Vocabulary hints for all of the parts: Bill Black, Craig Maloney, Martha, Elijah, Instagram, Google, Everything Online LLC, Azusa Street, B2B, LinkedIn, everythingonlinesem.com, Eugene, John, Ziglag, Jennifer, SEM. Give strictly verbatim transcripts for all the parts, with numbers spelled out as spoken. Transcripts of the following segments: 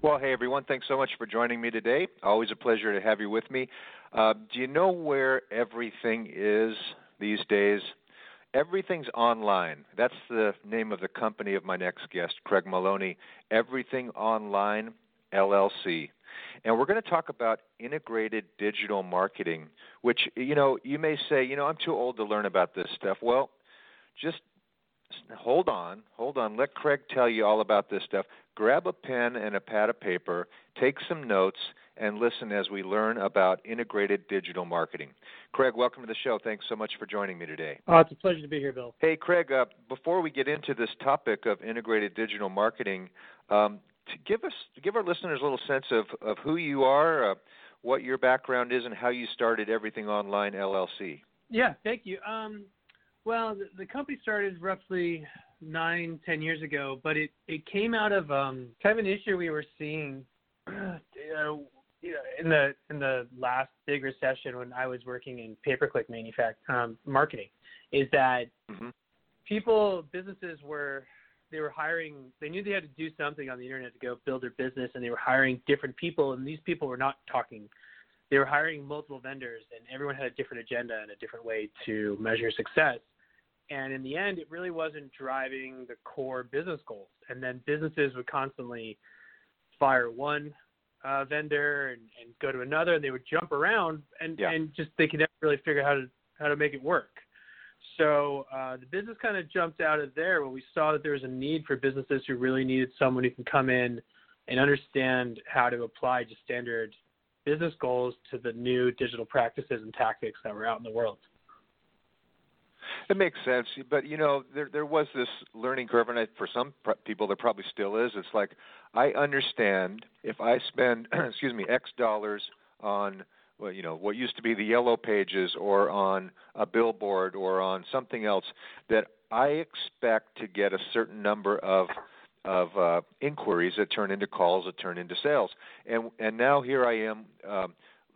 Well, hey, everyone. Thanks so much for joining me today. Always a pleasure to have you with me. Uh, do you know where everything is these days? Everything's online. That's the name of the company of my next guest, Craig Maloney, Everything Online L L C. And we're going to talk about integrated digital marketing, which, you know, you may say, you know, I'm too old to learn about this stuff. Well, just Hold on, hold on. Let Craig tell you all about this stuff. Grab a pen and a pad of paper, take some notes, and listen as we learn about integrated digital marketing. Craig, welcome to the show. Thanks so much for joining me today. Uh, it's a pleasure to be here, Bill. Hey, Craig, uh, before we get into this topic of integrated digital marketing, um, to give us, to give our listeners a little sense of, of who you are, uh, what your background is, and how you started Everything Online L L C. Yeah, thank you. Um Well, the company started roughly nine, ten years ago, but it, it came out of um, kind of an issue we were seeing uh, in the in the last big recession when I was working in pay-per-click manufacturing um, marketing. Is that mm-hmm. people, businesses were they were hiring. They knew they had to do something on the internet to go build their business, and they were hiring different people, and these people were not talking. They were hiring multiple vendors, and everyone had a different agenda and a different way to measure success. And in the end, it really wasn't driving the core business goals. And then businesses would constantly fire one uh, vendor and, and go to another, and they would jump around, and, yeah. and just they could never really figure out how to, how to make it work. So uh, the business kind of jumped out of there when we saw that there was a need for businesses who really needed someone who can come in and understand how to apply just standard business goals to the new digital practices and tactics that were out in the world. It makes sense, but you know, there there was this learning curve, and I, for some pr- people, there probably still is. It's like, I understand if I spend, excuse me, X dollars on, well, you know, what used to be the yellow pages, or on a billboard, or on something else, that I expect to get a certain number of of uh, inquiries that turn into calls, that turn into sales, and and now here I am. Um,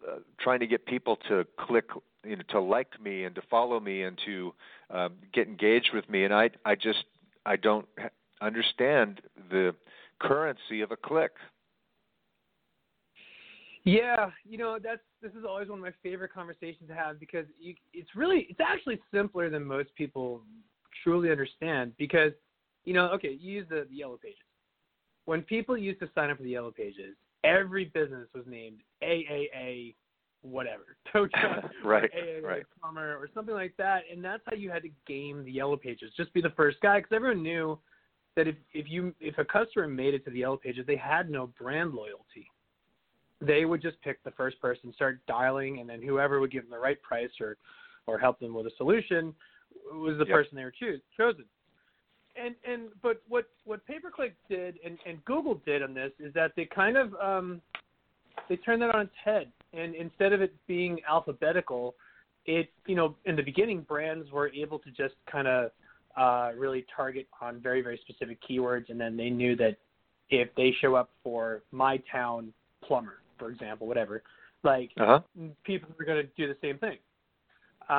Uh, trying to get people to click, you know, to like me and to follow me and to uh, get engaged with me, and I, I just, I don't understand the currency of a click. Yeah, you know, that's this is always one of my favorite conversations to have, because you, it's really, it's actually simpler than most people truly understand. Because, you know, okay, you use the, the yellow pages. When people used to sign up for the yellow pages, every business was named triple A whatever, Tocha, right, or triple A right. Plumber, or something like that, and that's how you had to game the yellow pages. Just be the first guy, because everyone knew that if if you if a customer made it to the yellow pages, they had no brand loyalty. They would just pick the first person, start dialing, and then whoever would give them the right price or or help them with a solution was the yep. person they were choose, chosen. And and but what, what pay-per-click did and, and Google did on this is that they kind of um, they turned that on its head. And instead of it being alphabetical, it you know in the beginning brands were able to just kind of uh, really target on very very specific keywords, and then they knew that if they show up for my town plumber, for example, whatever, like uh-huh. people were going to do the same thing.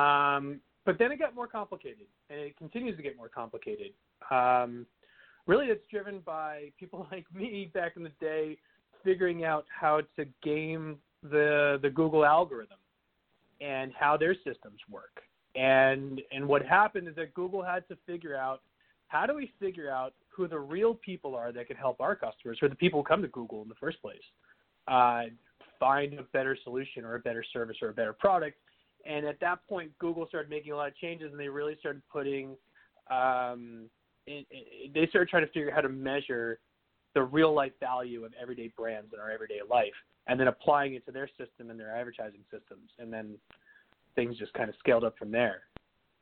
Um, but then it got more complicated, and it continues to get more complicated. Um, really, it's driven by people like me back in the day figuring out how to game the the Google algorithm and how their systems work. And and what happened is that Google had to figure out how do we figure out who the real people are that can help our customers, or the people who come to Google in the first place, uh, find a better solution or a better service or a better product? And at that point, Google started making a lot of changes, and they really started putting um, – they started trying to figure out how to measure the real-life value of everyday brands in our everyday life, and then applying it to their system and their advertising systems. And then things just kind of scaled up from there.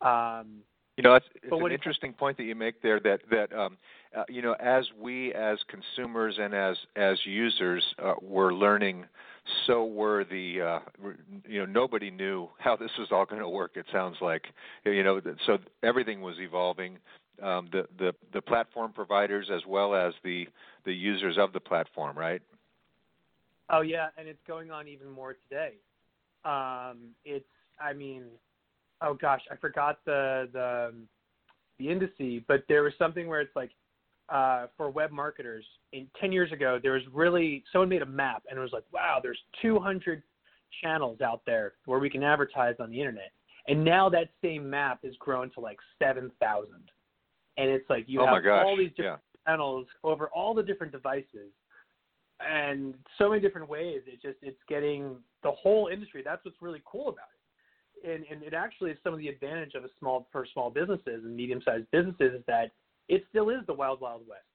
Um, you know, it's, it's an interesting it, point that you make there that, that um, uh, you know, as we as consumers and as, as users uh, were learning – so were the, uh, you know, nobody knew how this was all going to work, it sounds like. You know, so everything was evolving, um, the, the, the platform providers as well as the, the users of the platform, right? Oh, yeah, and it's going on even more today. Um, it's, I mean, oh, gosh, I forgot the, the, the indice, but there was something where it's like, Uh, for web marketers, in ten years ago, there was really someone made a map and it was like, wow, there's two hundred channels out there where we can advertise on the internet. And now that same map has grown to like seven thousand. And it's like you oh have all these different yeah. channels over all the different devices and so many different ways. It just, it's getting the whole industry. That's what's really cool about it. And, and it actually is some of the advantage of a small, for small businesses and medium-sized businesses is that it still is the wild, wild west.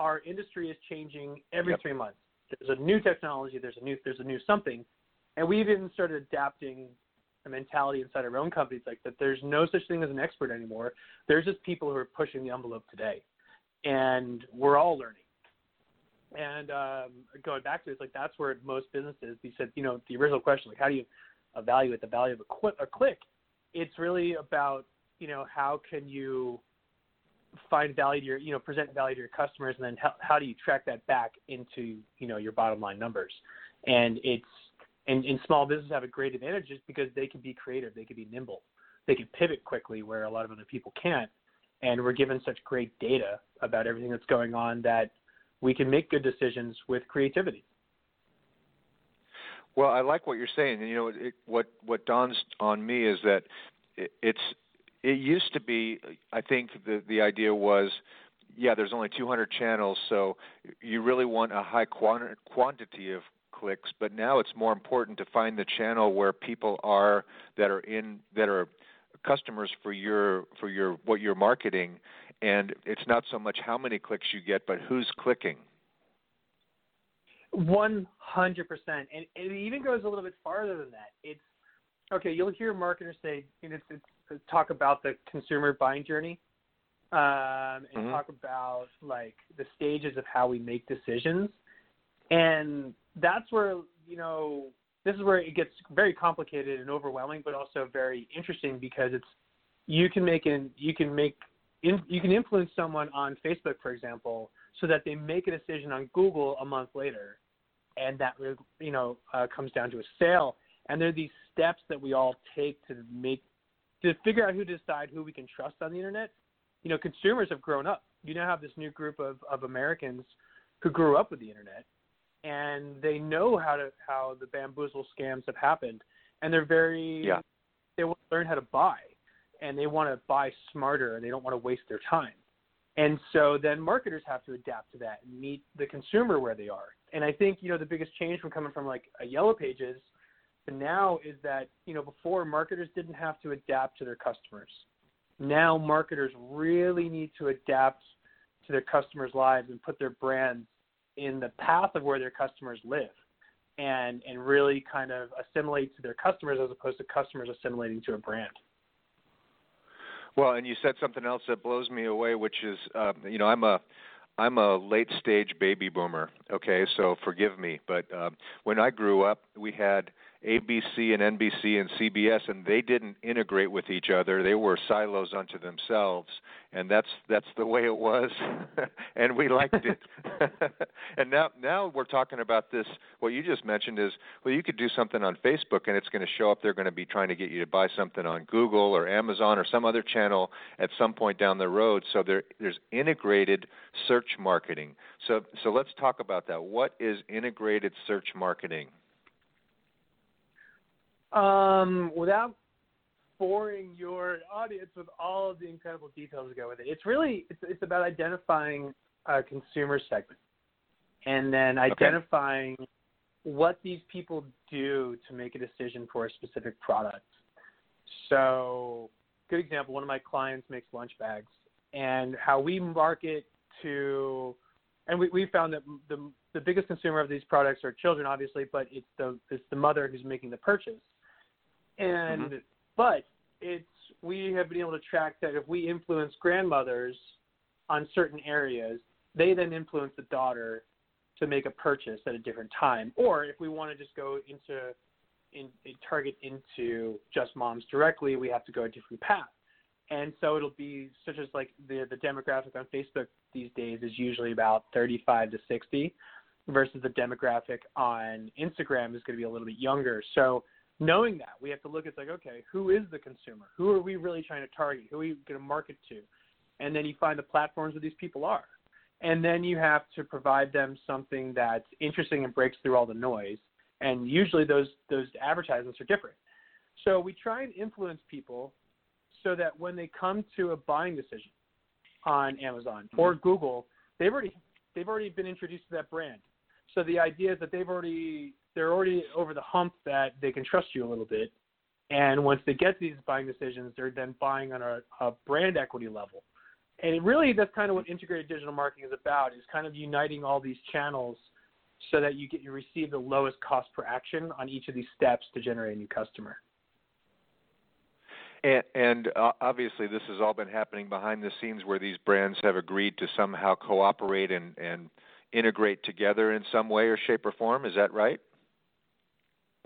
Our industry is changing every yep. three months. There's a new technology. There's a new there's a new something. And we've even started adapting a mentality inside our own companies like that there's no such thing as an expert anymore. There's just people who are pushing the envelope today. And we're all learning. And um, going back to it, it's like that's where most businesses, they said, you know, the original question, like how do you evaluate the value of a, qu- a click? It's really about, you know, how can you – find value to your, you know, present value to your customers, and then how, how do you track that back into, you know, your bottom line numbers? And it's, and, and small businesses have a great advantage just because they can be creative, they can be nimble, they can pivot quickly where a lot of other people can't. And we're given such great data about everything that's going on that we can make good decisions with creativity. Well, I like what you're saying. You know, it, what, what dawns on me is that it, it's, It used to be, I think the, the idea was, yeah, there's only two hundred channels, so you really want a high quant- quantity of clicks. But now it's more important to find the channel where people are that are in that are customers for your for your what you're marketing, and it's not so much how many clicks you get, but who's clicking. one hundred percent, and it even goes a little bit farther than that. It's okay. You'll hear marketers say, and it's, it's talk about the consumer buying journey um, and mm-hmm. talk about like the stages of how we make decisions. And that's where, you know, this is where it gets very complicated and overwhelming, but also very interesting because it's, you can make an, you can make, in, you can influence someone on Facebook, for example, so that they make a decision on Google a month later. And that, you know, uh, comes down to a sale. And there are these steps that we all take to make, to figure out who to decide who we can trust on the internet. You know, consumers have grown up. You now have this new group of, of Americans who grew up with the internet, and they know how to how the bamboozle scams have happened, and they're very yeah. they want to learn how to buy, and they want to buy smarter, and they don't want to waste their time. And so then marketers have to adapt to that and meet the consumer where they are. And I think, you know, the biggest change from coming from like a Yellow Pages now is that, you know, before marketers didn't have to adapt to their customers. Now marketers really need to adapt to their customers' lives and put their brands in the path of where their customers live and, and really kind of assimilate to their customers as opposed to customers assimilating to a brand. Well, and you said something else that blows me away, which is, uh, you know, I'm a I'm a late-stage baby boomer, okay, so forgive me. But uh, when I grew up, we had A B C and N B C and C B S, and they didn't integrate with each other. They were silos unto themselves, and that's that's the way it was, and we liked it. And now now we're talking about this. What you just mentioned is, well, you could do something on Facebook, and it's going to show up. They're going to be trying to get you to buy something on Google or Amazon or some other channel at some point down the road. So there there's integrated search marketing. So so let's talk about that. What is integrated search marketing? Um, without boring your audience with all of the incredible details that go with it. It's really it's, it's about identifying a consumer segment and then identifying okay. what these people do to make a decision for a specific product. So, good example, one of my clients makes lunch bags, and how we market to – and we, we found that the the biggest consumer of these products are children, obviously, but it's the it's the mother who's making the purchase. And mm-hmm. But it's we have been able to track that if we influence grandmothers on certain areas, they then influence the daughter to make a purchase at a different time. Or if we want to just go into in, in target into just moms directly, we have to go a different path. And so it'll be such as like the the demographic on Facebook these days is usually about thirty-five to sixty versus the demographic on Instagram is going to be a little bit younger. So knowing that, we have to look at like, okay, who is the consumer? Who are we really trying to target? Who are we going to market to? And then you find the platforms where these people are. And then you have to provide them something that's interesting and breaks through all the noise. And usually those those advertisements are different. So we try and influence people so that when they come to a buying decision on Amazon mm-hmm. or Google, they've already they've already been introduced to that brand. So the idea is that they've already they're already over the hump that they can trust you a little bit. And once they get these buying decisions, they're then buying on a, a brand equity level. And it really, that's kind of what integrated digital marketing is about, is kind of uniting all these channels so that you get you receive the lowest cost per action on each of these steps to generate a new customer. And, and uh, obviously, this has all been happening behind the scenes where these brands have agreed to somehow cooperate and, and integrate together in some way or shape or form. Is that right?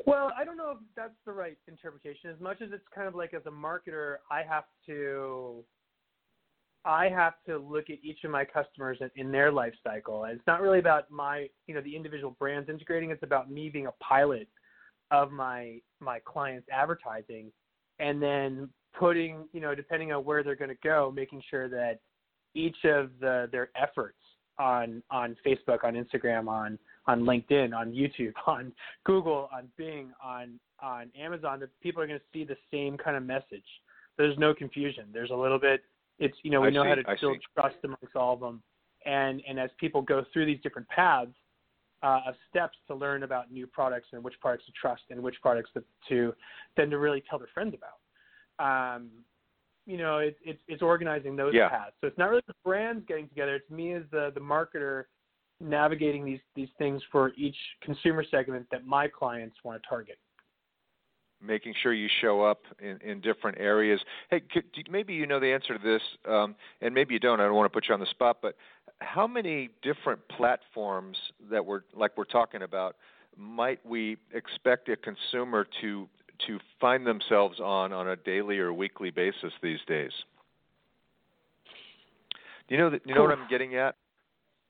Well, I don't know if that's the right interpretation. As much as it's kind of like as a marketer, I have to... I have to look at each of my customers in their life cycle. And it's not really about my, you know, the individual brands integrating. It's about me being a pilot of my my clients' advertising and then putting, you know, depending on where they're going to go, making sure that each of the, their efforts on on Facebook, on Instagram, on, on LinkedIn, on YouTube, on Google, on Bing, on, on Amazon, that people are going to see the same kind of message. There's no confusion. There's a little bit. It's, you know, we I know see, how to I build see. trust amongst all of them. And, and as people go through these different paths uh, of steps to learn about new products and which products to trust and which products to, to then to really tell their friends about, um, you know, it, it, it's organizing those yeah. paths. So it's not really the brands getting together. It's me as the, the marketer navigating these, these things for each consumer segment that my clients want to target. Making sure you show up in, in different areas. Hey, could, maybe you know the answer to this, um, and maybe you don't. I don't want to put you on the spot, but how many different platforms that we're like we're talking about might we expect a consumer to to find themselves on on a daily or weekly basis these days? Do you know that? You know what I'm getting at?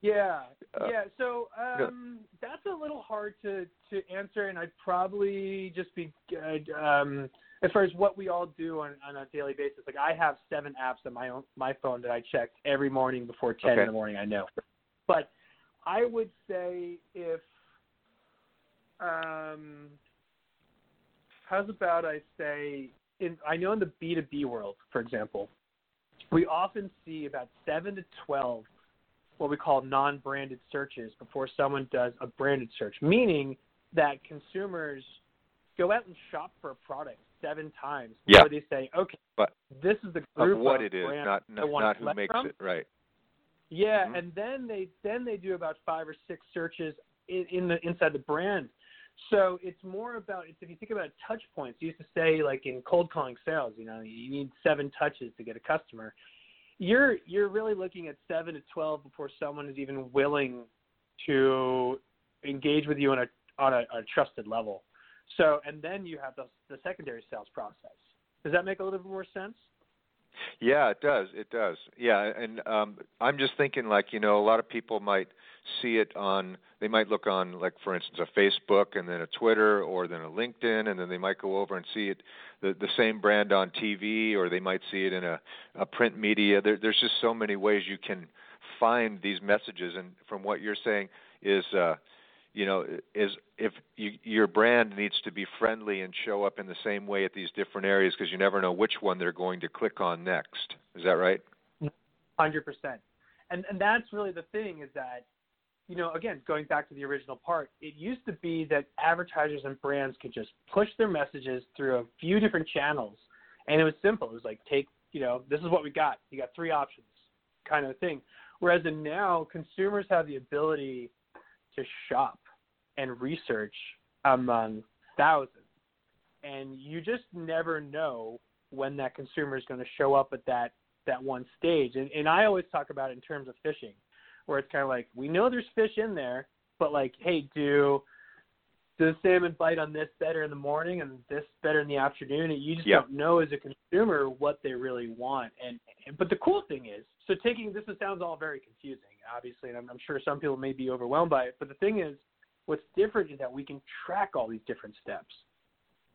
Yeah, yeah. So um, that's a little hard to, to answer, and I'd probably just be uh, um, as far as what we all do on, on a daily basis. Like I have seven apps on my own, my phone that I check every morning before ten okay. in the morning. I know, but I would say if um, how's about I say in I know in the B two B world, for example, we often see about seven to twelve. What we call non-branded searches before someone does a branded search, meaning that consumers go out and shop for a product seven times before yeah. they say, okay, but this is the group of what of it is, not, not, not who makes from. It, right? Yeah, mm-hmm. and then they then they do about five or six searches in, in the inside the brand. So it's more about it's, if you think about it, touch points. You used to say like in cold calling sales, you know, you need seven touches to get a customer. You're you're really looking at seven to twelve before someone is even willing to engage with you on a on a, a trusted level. So and then you have the, the secondary sales process. Does that make a little bit more sense? Yeah, it does. It does. Yeah, and um, I'm just thinking like you know a lot of people might see it on they might look on like for instance a Facebook and then a Twitter or then a LinkedIn and then they might go over and see it the, the same brand on T V or they might see it in a, a print media. There, there's just so many ways you can find these messages and from what you're saying is uh, you know, is if you, your brand needs to be friendly and show up in the same way at these different areas, because you never know which one they're going to click on next. Is that right? one hundred percent. And and that's really the thing, is that, you know, again, going back to the original part, it used to be that advertisers and brands could just push their messages through a few different channels. And it was simple. It was like, take, you know, this is what we got. You got three options kind of thing. Whereas in now, consumers have the ability to shop and research among thousands. And you just never know when that consumer is going to show up at that, that one stage. And, and I always talk about it in terms of fishing, where it's kind of like, we know there's fish in there, but like, hey, do the salmon bite on this better in the morning and this better in the afternoon? And you just yep. don't know as a consumer what they really want. And, and but the cool thing is, so taking this, it sounds all very confusing, obviously, and I'm, I'm sure some people may be overwhelmed by it. But the thing is, what's different is that we can track all these different steps.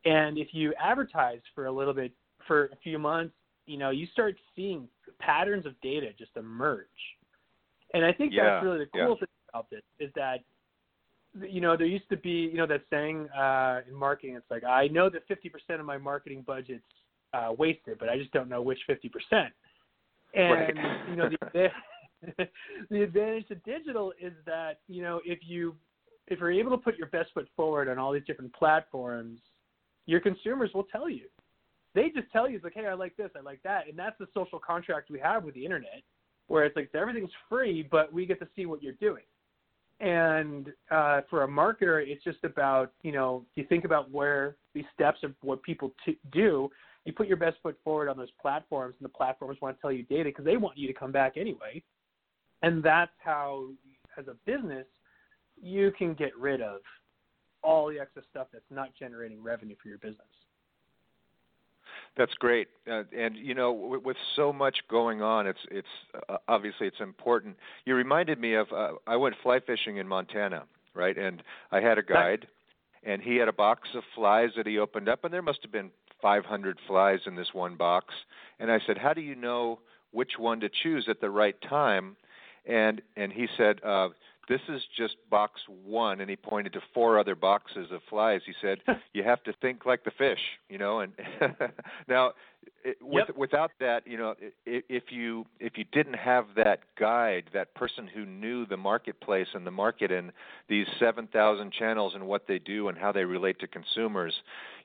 And if you advertise for a little bit, for a few months, you know, you start seeing patterns of data just emerge. And I think yeah, that's really the cool yeah. thing about this, is that, you know, there used to be, you know, that saying uh, in marketing, it's like, I know that fifty percent of my marketing budget's uh, wasted, but I just don't know which fifty percent. And, right. you know, the, the advantage to digital is that, you know, if you, if you're able to put your best foot forward on all these different platforms, your consumers will tell you. They just tell you, it's like, hey, I like this, I like that. And that's the social contract we have with the internet, where it's like everything's free, but we get to see what you're doing. And uh, for a marketer, it's just about, you know, you think about where these steps of what people t- do, you put your best foot forward on those platforms, and the platforms want to tell you data because they want you to come back anyway. And that's how, as a business, you can get rid of all the excess stuff that's not generating revenue for your business. That's great, uh, and you know, w- with so much going on, it's it's uh, obviously it's important. You reminded me of uh, I went fly fishing in Montana, right? And I had a guide, and he had a box of flies that he opened up, and there must have been five hundred flies in this one box. And I said, "How do you know which one to choose at the right time?" And and he said, uh, "This is just box one," and he pointed to four other boxes of flies. He said, "You have to think like the fish, you know." And now, it, with, yep. without that, you know, if you if you didn't have that guide, that person who knew the marketplace and the market and these seven thousand channels and what they do and how they relate to consumers,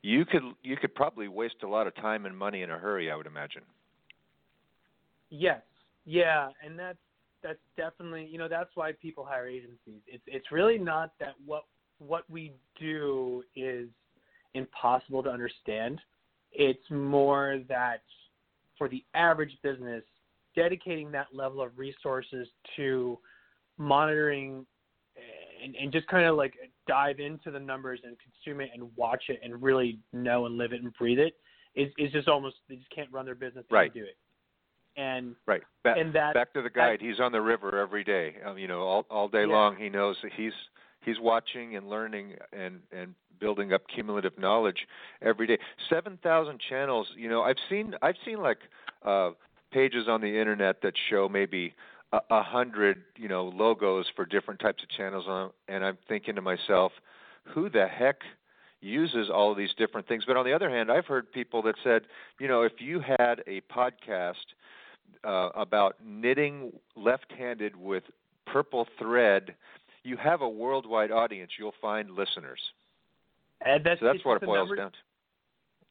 you could you could probably waste a lot of time and money in a hurry, I would imagine. Yes, yeah, and that's. That's definitely, you know, that's why people hire agencies. It's it's really not that what what we do is impossible to understand. It's more that for the average business, dedicating that level of resources to monitoring and, and just kind of like dive into the numbers and consume it and watch it and really know and live it and breathe it is is just almost, they just can't run their business if right. they do it. And right back, and that, back to the guide. That, he's on the river every day. Um, you know, all all day yeah. long. He knows that he's he's watching and learning and, and building up cumulative knowledge every day. Seven thousand channels. You know, I've seen I've seen like uh, pages on the internet that show maybe a, a hundred you know logos for different types of channels. On, and I'm thinking to myself, who the heck uses all of these different things? But on the other hand, I've heard people that said, you know, if you had a podcast Uh, about knitting left-handed with purple thread, you have a worldwide audience. You'll find listeners. And that's, so that's what it boils numbers, down to.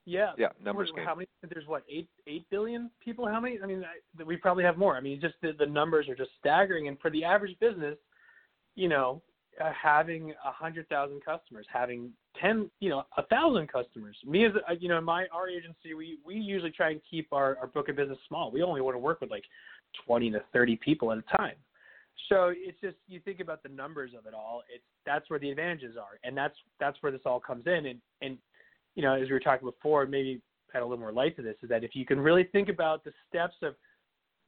Yeah. Yeah, numbers game. How many, there's, what, eight, eight billion people? How many? I mean, I, we probably have more. I mean, just the, the numbers are just staggering. And for the average business, you know, uh, having one hundred thousand customers, having ten, you know, one thousand customers. Me, as a, you know, my our agency, we, we usually try and keep our, our book of business small. We only want to work with like twenty to thirty people at a time. So it's just, you think about the numbers of it all, it's that's where the advantages are. And that's that's where this all comes in. And, and you know, as we were talking before, maybe add a little more light to this, is that if you can really think about the steps of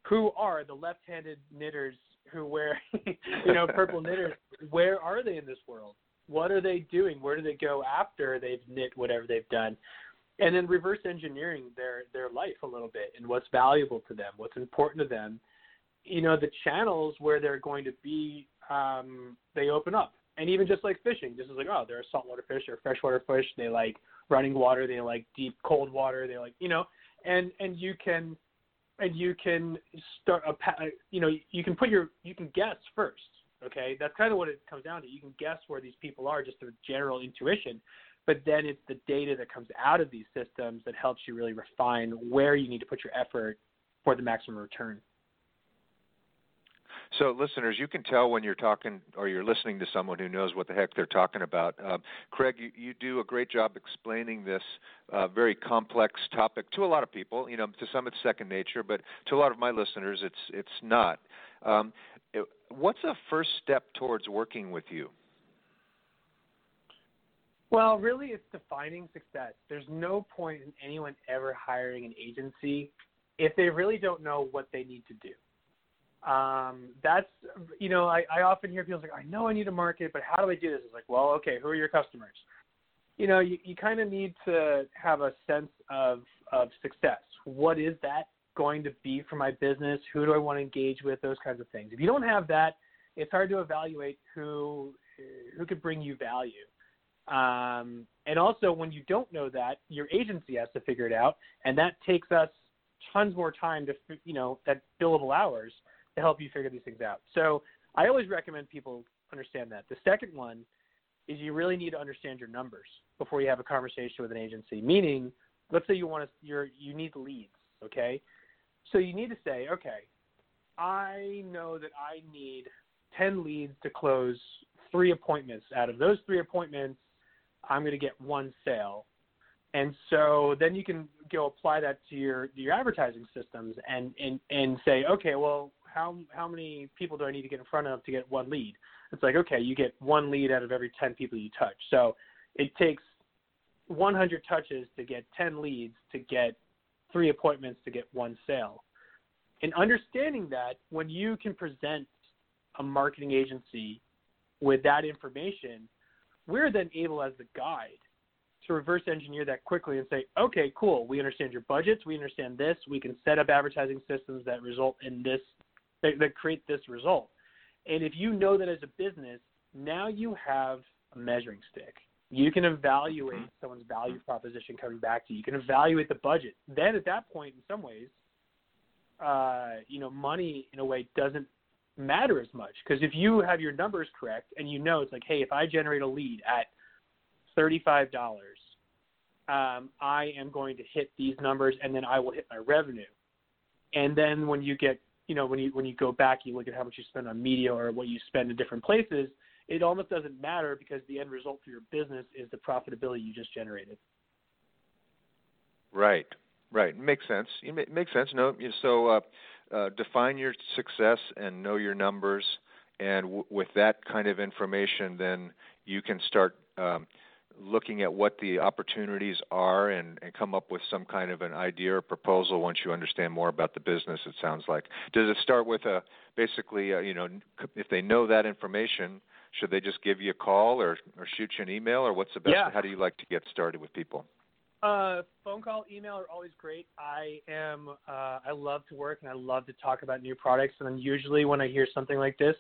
who are the left-handed knitters who wear, you know, purple knitters, where are they in this world? What are they doing? Where do they go after they've knit whatever they've done? And then reverse engineering their, their life a little bit and what's valuable to them, what's important to them. You know, the channels where they're going to be, um, they open up. And even just like fishing, just like, oh, they're saltwater fish or freshwater fish. They like running water. They like deep cold water. They like, you know, and, and you can, and you can start, a, you know, you can put your, you can guess first. Okay. That's kind of what it comes down to. You can guess where these people are, just through general intuition, but then it's the data that comes out of these systems that helps you really refine where you need to put your effort for the maximum return. So, listeners, you can tell when you're talking or you're listening to someone who knows what the heck they're talking about. Um, Craig, you, you do a great job explaining this uh, very complex topic to a lot of people. You know, to some it's second nature, but to a lot of my listeners, it's it's not. Um, it, what's a first step towards working with you? Well, really, it's defining success. There's no point in anyone ever hiring an agency if they really don't know what they need to do. Um, that's, you know, I, I often hear people like, I know I need to market, but how do I do this? It's like, well, okay, who are your customers? You know, you, you kind of need to have a sense of, of success. What is that going to be for my business? Who do I want to engage with? Those kinds of things. If you don't have that, it's hard to evaluate who, who could bring you value. Um, and also when you don't know that, your agency has to figure it out. And that takes us tons more time to, you know, that billable hours to help you figure these things out. So I always recommend people understand that. The second one is you really need to understand your numbers before you have a conversation with an agency, meaning let's say you want to, you're, you need leads, okay? So you need to say, okay, I know that I need ten leads to close three appointments. Out of those three appointments, I'm going to get one sale. And so then you can go apply that to your your advertising systems and, and, and say, okay, well, How how many people do I need to get in front of to get one lead? It's like, okay, you get one lead out of every ten people you touch. So it takes one hundred touches to get ten leads, to get three appointments, to get one sale. And understanding that, when you can present a marketing agency with that information, we're then able as the guide to reverse engineer that quickly and say, okay, cool, we understand your budgets, we understand this, we can set up advertising systems that result in this, that create this result. And if you know that as a business, now you have a measuring stick. You can evaluate someone's value proposition coming back to you. You can evaluate the budget. Then at that point, in some ways, uh, you know, money in a way doesn't matter as much, because if you have your numbers correct and you know it's like, hey, if I generate a lead at thirty-five dollars, um, I am going to hit these numbers and then I will hit my revenue. And then when you get you know, when you when you go back, you look at how much you spend on media or what you spend in different places, it almost doesn't matter because the end result for your business is the profitability you just generated. Right, right. Makes sense. It makes sense. No, so uh, uh, define your success and know your numbers, and w- with that kind of information, then you can start um, looking at what the opportunities are and, and come up with some kind of an idea or proposal once you understand more about the business, it sounds like. Does it start with a basically, a, you know, if they know that information, should they just give you a call or, or shoot you an email, or what's the best? Yeah. How do you like to get started with people? Uh, phone call, email are always great. I am, uh, I love to work and I love to talk about new products. And then usually when I hear something like this,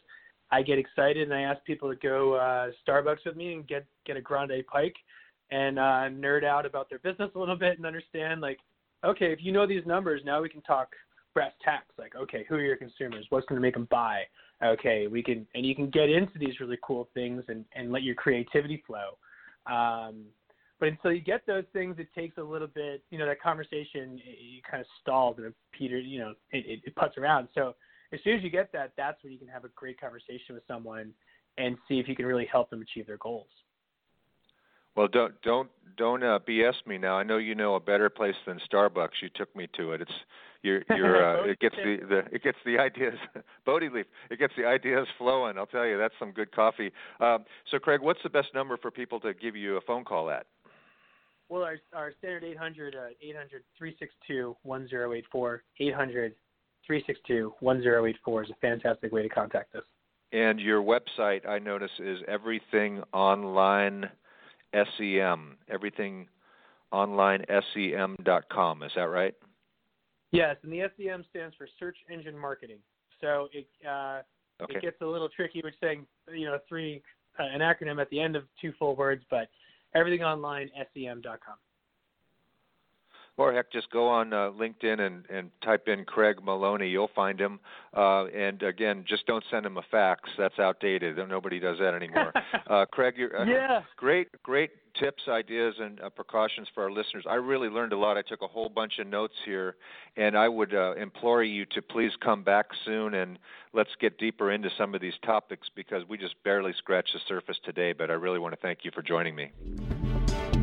I get excited and I ask people to go uh, Starbucks with me and get, get a grande pike and uh, nerd out about their business a little bit and understand, like, okay, if you know these numbers, now we can talk brass tacks. Like, okay, who are your consumers? What's going to make them buy? Okay, we can, and you can get into these really cool things and, and let your creativity flow. Um, but until you get those things, it takes a little bit, you know, that conversation, it, it kind of stalls and it peters, you know, it, it, it puts around. So as soon as you get that, that's when you can have a great conversation with someone and see if you can really help them achieve their goals. Well, don't don't don't uh, B S me now. I know you know a better place than Starbucks. You took me to it. It's you're you're uh, it gets the, the it gets the ideas Bodhi leaf. It gets the ideas flowing. I'll tell you, that's some good coffee. Um, so, Craig, what's the best number for people to give you a phone call at? Well, our our standard eight hundred eight hundred three six two one zero eight four eight hundred three six two one zero eight four is a fantastic way to contact us. And your website, I notice, is everything online S E M, everything online S E M dot com. Is that right? Yes, and the S E M stands for search engine marketing. So it uh, okay. It gets a little tricky with saying, you know, three uh, an acronym at the end of two full words, but everything online S E M dot com. Or heck, just go on uh, LinkedIn and, and type in Craig Maloney. You'll find him. Uh, and, again, just don't send him a fax. That's outdated. Nobody does that anymore. uh, Craig, you're, uh, yeah. great, great tips, ideas, and uh, precautions for our listeners. I really learned a lot. I took a whole bunch of notes here, and I would uh, implore you to please come back soon, and let's get deeper into some of these topics because we just barely scratched the surface today. But I really want to thank you for joining me.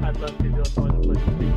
I'd love to. It's always a pleasure to be here.